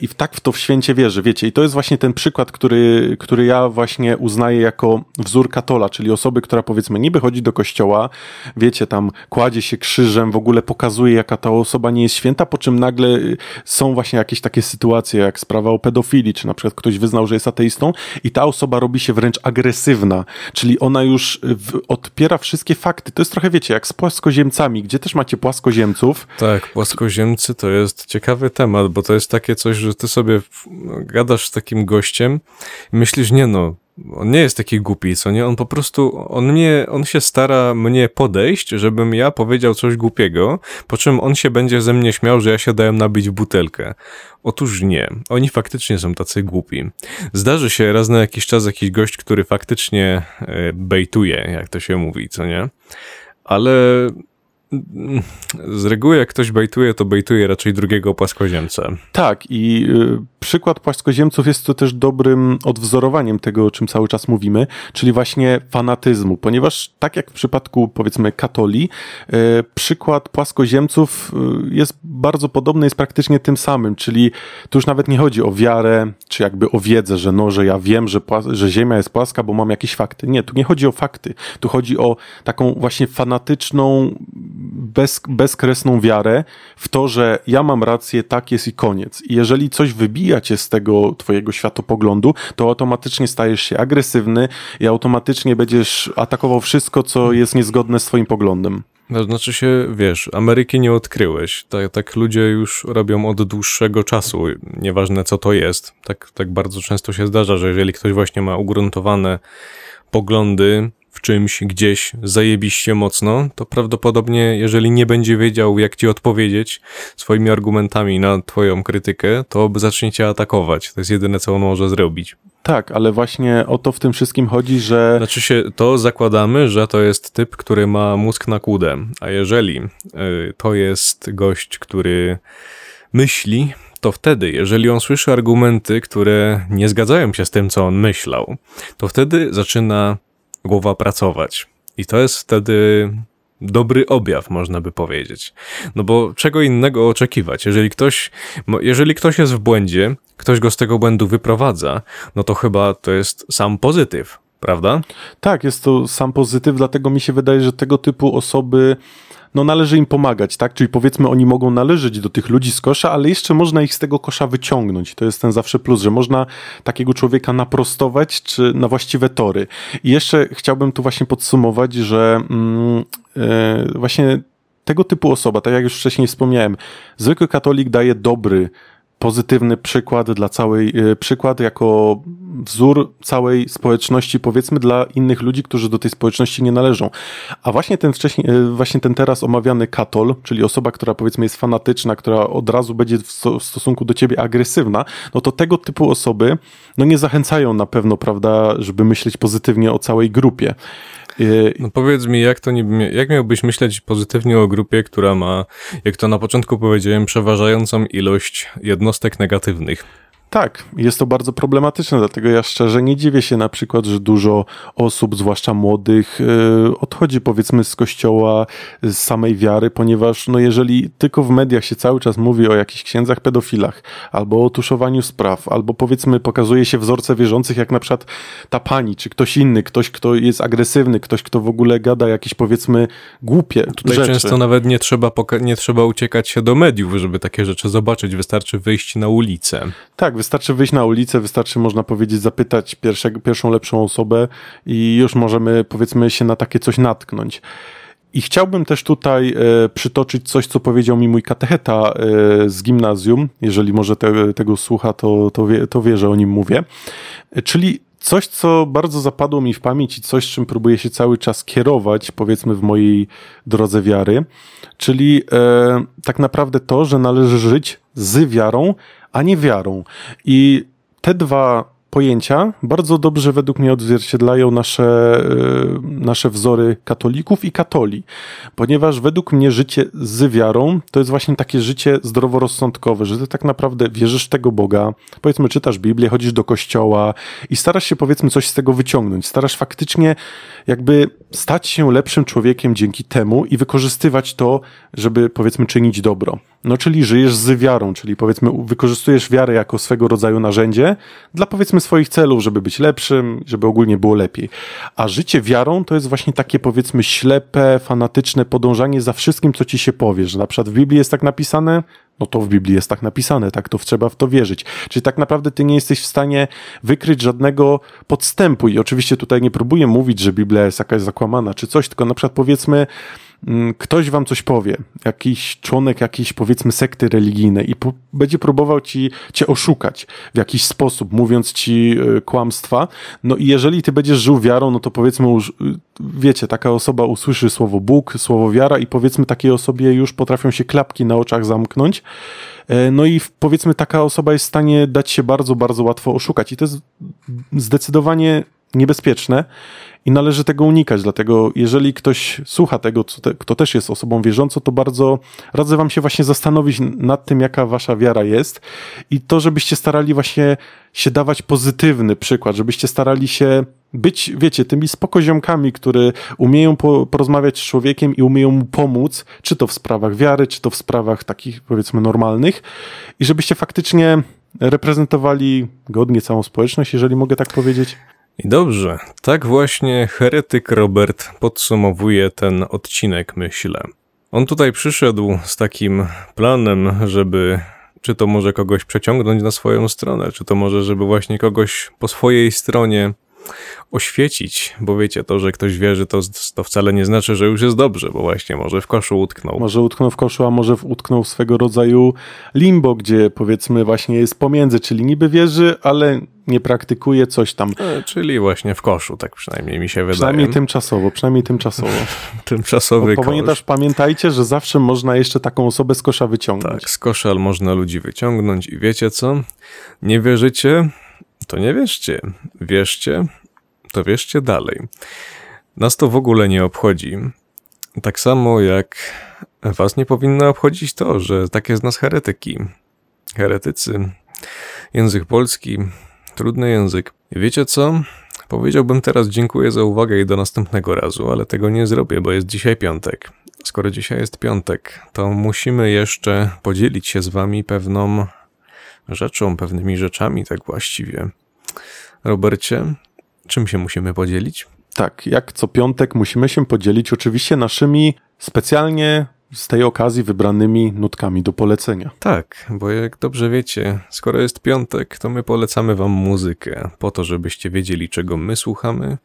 i tak w to w święcie wierzy, wiecie. I to jest właśnie ten przykład, który, który ja właśnie uznaję jako wzór katola, czyli osoby, która, powiedzmy, niby chodzi do kościoła, wiecie, tam kładzie się krzyżem, w ogóle pokazuje, jaka ta osoba nie jest święta, po czym nagle są właśnie jakieś takie sytuacje, jak sprawa o pedofilii, czy na przykład ktoś wyznał, że jest ateistą i ta osoba robi się wręcz agresywna, czyli ona już w, odpiera wszystkie fakty. To jest trochę, wiecie, jak z płaskoziemcami, gdzie też macie płaskoziemców. Tak, płaskoziemcy to jest ciekawy temat, bo to jest takie coś, że ty sobie gadasz z takim gościem i myślisz, nie no, on nie jest taki głupi, co nie? On po prostu, on mnie, on się stara mnie podejść, żebym ja powiedział coś głupiego, po czym on się będzie ze mnie śmiał, że ja się dałem nabić w butelkę. Otóż nie. Oni faktycznie są tacy głupi. Zdarzy się raz na jakiś czas jakiś gość, który faktycznie bejtuje, jak to się mówi, co nie? Ale z reguły jak ktoś bejtuje, to bejtuje raczej drugiego płaskoziemca. Tak, i y, przykład płaskoziemców jest to też dobrym odwzorowaniem tego, o czym cały czas mówimy, czyli właśnie fanatyzmu, ponieważ tak jak w przypadku, powiedzmy, katoli, y, przykład płaskoziemców y, jest bardzo podobny, jest praktycznie tym samym, czyli tu już nawet nie chodzi o wiarę, czy jakby o wiedzę, że no, że ja wiem, że, pła- że ziemia jest płaska, bo mam jakieś fakty. Nie, tu nie chodzi o fakty, tu chodzi o taką właśnie fanatyczną Bez, bezkresną wiarę w to, że ja mam rację, tak jest i koniec. I jeżeli coś wybija cię z tego twojego światopoglądu, to automatycznie stajesz się agresywny i automatycznie będziesz atakował wszystko, co jest niezgodne z twoim poglądem. Znaczy się, wiesz, Ameryki nie odkryłeś. Tak, tak ludzie już robią od dłuższego czasu, nieważne co to jest. Tak, tak bardzo często się zdarza, że jeżeli ktoś właśnie ma ugruntowane poglądy w czymś gdzieś zajebiście mocno, to prawdopodobnie, jeżeli nie będzie wiedział, jak ci odpowiedzieć swoimi argumentami na twoją krytykę, to zacznie cię atakować. To jest jedyne, co on może zrobić. Tak, ale właśnie o to w tym wszystkim chodzi, że... Znaczy się, to zakładamy, że to jest typ, który ma mózg na kłudę, a jeżeli y, to jest gość, który myśli, to wtedy, jeżeli on słyszy argumenty, które nie zgadzają się z tym, co on myślał, to wtedy zaczyna głowa pracować. I to jest wtedy dobry objaw, można by powiedzieć. No bo czego innego oczekiwać? Jeżeli ktoś, jeżeli ktoś jest w błędzie, ktoś go z tego błędu wyprowadza, no to chyba to jest sam pozytyw, prawda? Tak, jest to sam pozytyw, dlatego mi się wydaje, że tego typu osoby, no należy im pomagać, tak? Czyli powiedzmy, oni mogą należeć do tych ludzi z kosza, ale jeszcze można ich z tego kosza wyciągnąć. To jest ten zawsze plus, że można takiego człowieka naprostować czy na właściwe tory. I jeszcze chciałbym tu właśnie podsumować, że mm, yy, właśnie tego typu osoba, tak jak już wcześniej wspomniałem, zwykły katolik daje dobry, pozytywny przykład dla całej, yy, przykład jako wzór całej społeczności, powiedzmy, dla innych ludzi, którzy do tej społeczności nie należą. A właśnie ten wcześniej, yy, właśnie ten teraz omawiany katol, czyli osoba, która, powiedzmy, jest fanatyczna, która od razu będzie w, sto- w stosunku do ciebie agresywna, no to tego typu osoby, no nie zachęcają na pewno, prawda, żeby myśleć pozytywnie o całej grupie. No powiedz mi, jak to niby, jak miałbyś myśleć pozytywnie o grupie, która ma, jak to na początku powiedziałem, przeważającą ilość jednostek negatywnych? Tak, jest to bardzo problematyczne, dlatego ja szczerze nie dziwię się na przykład, że dużo osób, zwłaszcza młodych, odchodzi, powiedzmy, z kościoła, z samej wiary, ponieważ no jeżeli tylko w mediach się cały czas mówi o jakichś księdzach pedofilach, albo o tuszowaniu spraw, albo, powiedzmy, pokazuje się wzorce wierzących, jak na przykład ta pani, czy ktoś inny, ktoś, kto jest agresywny, ktoś, kto w ogóle gada jakieś, powiedzmy, głupie Tutaj rzeczy. Często nawet nie trzeba, poka- nie trzeba uciekać się do mediów, żeby takie rzeczy zobaczyć, wystarczy wyjść na ulicę. Tak, wystarczy wyjść na ulicę, wystarczy, można powiedzieć, zapytać pierwsze, pierwszą lepszą osobę i już możemy, powiedzmy, się na takie coś natknąć. I chciałbym też tutaj e, przytoczyć coś, co powiedział mi mój katecheta e, z gimnazjum. Jeżeli może te, tego słucha, to, to, wie, to wie, że o nim mówię. E, czyli coś, co bardzo zapadło mi w pamięć i coś, czym próbuję się cały czas kierować, powiedzmy, w mojej drodze wiary, czyli e, tak naprawdę to, że należy żyć z wiarą, a nie wiarą. I te dwa pojęcia bardzo dobrze według mnie odzwierciedlają nasze, nasze wzory katolików i katoli, ponieważ według mnie życie z wiarą to jest właśnie takie życie zdroworozsądkowe, że ty tak naprawdę wierzysz w tego Boga, powiedzmy czytasz Biblię, chodzisz do kościoła i starasz się powiedzmy coś z tego wyciągnąć, starasz faktycznie jakby stać się lepszym człowiekiem dzięki temu i wykorzystywać to, żeby powiedzmy czynić dobro. No czyli żyjesz z wiarą, czyli powiedzmy wykorzystujesz wiarę jako swego rodzaju narzędzie dla powiedzmy swoich celów, żeby być lepszym, żeby ogólnie było lepiej. A życie wiarą to jest właśnie takie powiedzmy ślepe, fanatyczne podążanie za wszystkim, co ci się powie, że na przykład w Biblii jest tak napisane, no to w Biblii jest tak napisane, tak, to trzeba w to wierzyć. Czyli tak naprawdę ty nie jesteś w stanie wykryć żadnego podstępu i oczywiście tutaj nie próbuję mówić, że Biblia jest jakaś zakłamana czy coś, tylko na przykład powiedzmy ktoś wam coś powie, jakiś członek jakiejś powiedzmy sekty religijnej i po- będzie próbował ci, cię oszukać w jakiś sposób, mówiąc ci y, kłamstwa, no i jeżeli ty będziesz żył wiarą, no to powiedzmy już wiecie, taka osoba usłyszy słowo Bóg, słowo wiara i powiedzmy takiej osobie już potrafią się klapki na oczach zamknąć, y, no i powiedzmy taka osoba jest w stanie dać się bardzo, bardzo łatwo oszukać i to jest zdecydowanie niebezpieczne i należy tego unikać, dlatego jeżeli ktoś słucha tego, co te, kto też jest osobą wierzącą, to bardzo radzę wam się właśnie zastanowić nad tym, jaka wasza wiara jest i to, żebyście starali właśnie się dawać pozytywny przykład, żebyście starali się być, wiecie, tymi spokoziomkami, które umieją po, porozmawiać z człowiekiem i umieją mu pomóc, czy to w sprawach wiary, czy to w sprawach takich powiedzmy normalnych i żebyście faktycznie reprezentowali godnie całą społeczność, jeżeli mogę tak powiedzieć. I dobrze, tak właśnie heretyk Robert podsumowuje ten odcinek, myślę. On tutaj przyszedł z takim planem, żeby czy to może kogoś przeciągnąć na swoją stronę, czy to może, żeby właśnie kogoś po swojej stronie oświecić, bo wiecie, to, że ktoś wierzy, to, to wcale nie znaczy, że już jest dobrze, bo właśnie może w koszu utknął. Może utknął w koszu, a może utknął w swego rodzaju limbo, gdzie powiedzmy właśnie jest pomiędzy, czyli niby wierzy, ale nie praktykuje coś tam. E, czyli właśnie w koszu, tak przynajmniej mi się wydaje. Przynajmniej tymczasowo, przynajmniej tymczasowo. Tymczasowy kosz. Pamiętasz, pamiętajcie, że zawsze można jeszcze taką osobę z kosza wyciągnąć. Tak, z kosza można ludzi wyciągnąć i wiecie co? Nie wierzycie? To nie wierzcie. Wierzcie, to wierzcie dalej. Nas to w ogóle nie obchodzi. Tak samo jak was nie powinno obchodzić to, że takie z nas heretyki. Heretycy. Język polski. Trudny język. Wiecie co? Powiedziałbym teraz dziękuję za uwagę i do następnego razu, ale tego nie zrobię, bo jest dzisiaj piątek. Skoro dzisiaj jest piątek, to musimy jeszcze podzielić się z wami pewną rzeczą, pewnymi rzeczami tak właściwie. Robercie, czym się musimy podzielić? Tak, jak co piątek musimy się podzielić oczywiście naszymi specjalnie z tej okazji wybranymi nutkami do polecenia. Tak, bo jak dobrze wiecie, skoro jest piątek, to my polecamy wam muzykę po to, żebyście wiedzieli, czego my słuchamy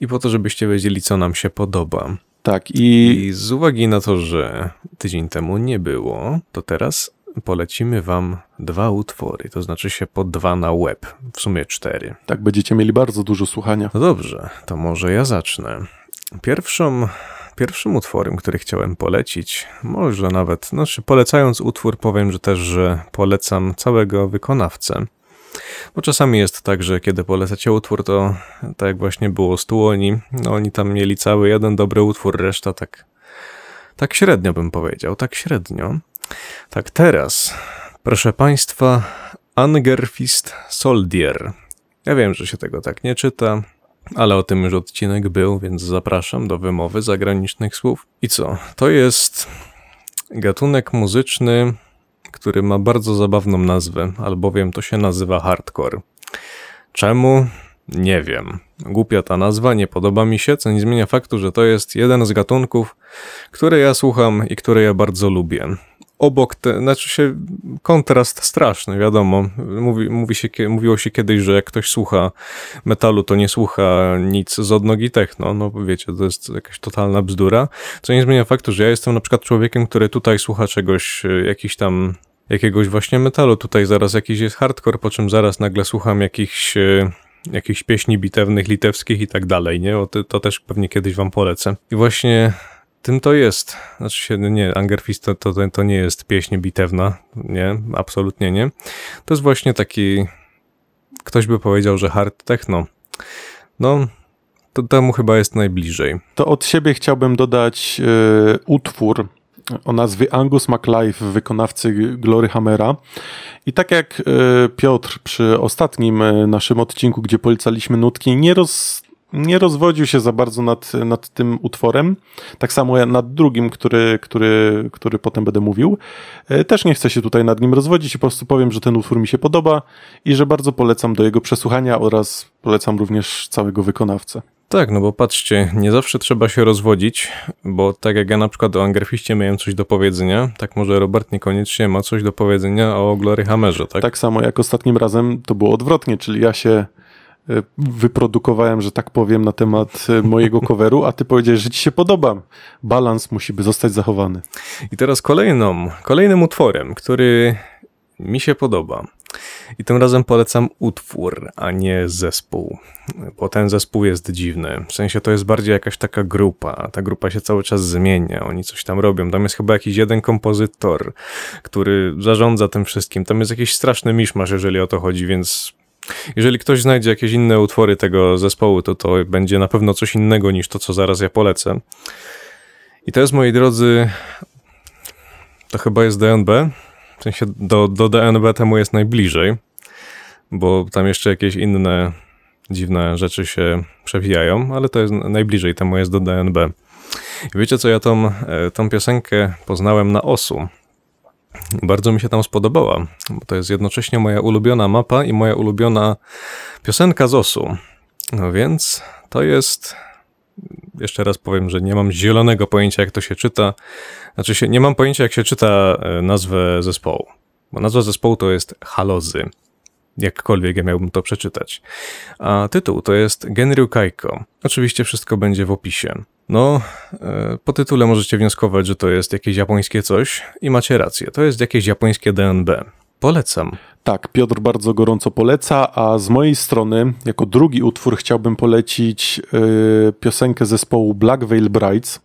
i po to, żebyście wiedzieli, co nam się podoba. Tak, i, I z uwagi na to, że tydzień temu nie było, to teraz polecimy wam dwa utwory, to znaczy się po dwa na łeb, w sumie cztery. Tak, będziecie mieli bardzo dużo słuchania. No dobrze, to może ja zacznę. Pierwszą, pierwszym utworem, który chciałem polecić, może nawet, znaczy polecając utwór powiem, że też, że polecam całego wykonawcę, bo czasami jest tak, że kiedy polecacie utwór, to tak jak właśnie było z Tuoni, no oni tam mieli cały jeden dobry utwór, reszta tak, tak średnio bym powiedział, tak średnio. Tak teraz, proszę państwa, Angerfist Soldier. Ja wiem, że się tego tak nie czyta, ale o tym już odcinek był, więc zapraszam do wymowy zagranicznych słów. I co? To jest gatunek muzyczny, który ma bardzo zabawną nazwę, albowiem to się nazywa hardcore. Czemu? Nie wiem. Głupia ta nazwa, nie podoba mi się, co nie zmienia faktu, że to jest jeden z gatunków, które ja słucham i które ja bardzo lubię. Obok, te, znaczy się kontrast straszny, wiadomo, mówi, mówi się, mówiło się kiedyś, że jak ktoś słucha metalu, to nie słucha nic z odnogi techno, no wiecie, to jest jakaś totalna bzdura, co nie zmienia faktu, że ja jestem na przykład człowiekiem, który tutaj słucha czegoś, jakiś tam, jakiegoś właśnie metalu, tutaj zaraz jakiś jest hardcore, po czym zaraz nagle słucham jakichś, jakichś pieśni bitewnych, litewskich i tak dalej, nie, o, to, to też pewnie kiedyś wam polecę i właśnie tym to jest. Znaczy się, nie, Angerfist to, to, to nie jest pieśń bitewna, nie, absolutnie nie. To jest właśnie taki Ktoś by powiedział, że hard techno. No, to temu chyba jest najbliżej. To od siebie chciałbym dodać yy, utwór o nazwie Angus McLive, wykonawcy Gloryhammera. I tak jak yy, Piotr przy ostatnim yy, naszym odcinku, gdzie polecaliśmy nutki, nie roz... nie rozwodził się za bardzo nad, nad tym utworem. Tak samo nad drugim, który, który, który potem będę mówił. Też nie chcę się tutaj nad nim rozwodzić i po prostu powiem, że ten utwór mi się podoba i że bardzo polecam do jego przesłuchania oraz polecam również całego wykonawcę. Tak, no bo patrzcie, nie zawsze trzeba się rozwodzić, bo tak jak ja na przykład o Angerfiście miałem coś do powiedzenia, tak może Robert niekoniecznie ma coś do powiedzenia o Gloryhammerze, tak? Tak samo jak ostatnim razem to było odwrotnie, czyli ja się wyprodukowałem, że tak powiem, na temat mojego coveru, a ty powiedziałeś, że ci się podoba. Balans musi by zostać zachowany. I teraz kolejną, kolejnym utworem, który mi się podoba. I tym razem polecam utwór, a nie zespół. Bo ten zespół jest dziwny. W sensie to jest bardziej jakaś taka grupa. Ta grupa się cały czas zmienia. Oni coś tam robią. Tam jest chyba jakiś jeden kompozytor, który zarządza tym wszystkim. Tam jest jakiś straszny miszmasz, jeżeli o to chodzi, więc jeżeli ktoś znajdzie jakieś inne utwory tego zespołu, to to będzie na pewno coś innego niż to, co zaraz ja polecę. I to jest, moi drodzy, to chyba jest D N B. W sensie do, do D N B temu jest najbliżej, bo tam jeszcze jakieś inne dziwne rzeczy się przewijają, ale to jest najbliżej temu jest do D N B. I wiecie co, ja tą, tą piosenkę poznałem na osu. Bardzo mi się tam spodobała, bo to jest jednocześnie moja ulubiona mapa i moja ulubiona piosenka z osu. No więc to jest... Jeszcze raz powiem, że nie mam zielonego pojęcia, jak to się czyta. Znaczy, się, nie mam pojęcia, jak się czyta nazwę zespołu. Bo nazwa zespołu to jest Halozy. Jakkolwiek ja miałbym to przeczytać. A tytuł to jest Genryu Kaiko. Oczywiście wszystko będzie w opisie. No, po tytule możecie wnioskować, że to jest jakieś japońskie coś i macie rację, to jest jakieś japońskie D N B. Polecam. Tak, Piotr bardzo gorąco poleca, a z mojej strony jako drugi utwór chciałbym polecić yy, piosenkę zespołu Black Veil Brides.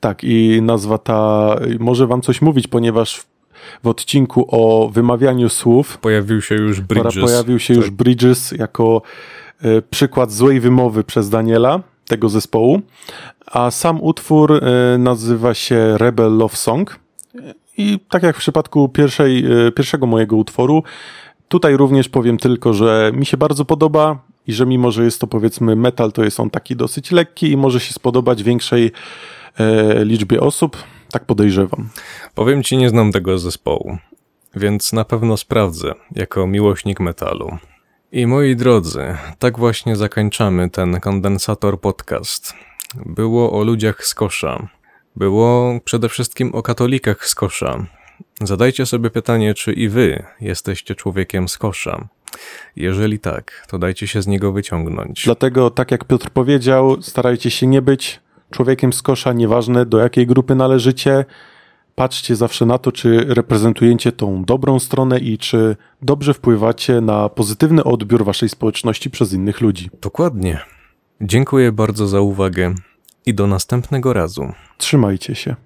Tak, i nazwa ta może wam coś mówić, ponieważ w w odcinku o wymawianiu słów pojawił się już Bridges, pojawił się już Bridges jako y, przykład złej wymowy przez Daniela, tego zespołu, a sam utwór y, nazywa się Rebel Love Song i tak jak w przypadku pierwszej, y, pierwszego mojego utworu, tutaj również powiem tylko, że mi się bardzo podoba i że mimo, że jest to powiedzmy metal, to jest on taki dosyć lekki i może się spodobać większej y, liczbie osób. Tak podejrzewam. Powiem ci, nie znam tego zespołu, więc na pewno sprawdzę jako miłośnik metalu. I moi drodzy, tak właśnie zakończamy ten kondensator podcast. Było o ludziach z kosza. Było przede wszystkim o katolikach z kosza. Zadajcie sobie pytanie, czy i wy jesteście człowiekiem z kosza. Jeżeli tak, to dajcie się z niego wyciągnąć. Dlatego, tak jak Piotr powiedział, starajcie się nie być człowiekiem z kosza, nieważne do jakiej grupy należycie, patrzcie zawsze na to, czy reprezentujecie tą dobrą stronę i czy dobrze wpływacie na pozytywny odbiór waszej społeczności przez innych ludzi. Dokładnie. Dziękuję bardzo za uwagę i do następnego razu. Trzymajcie się.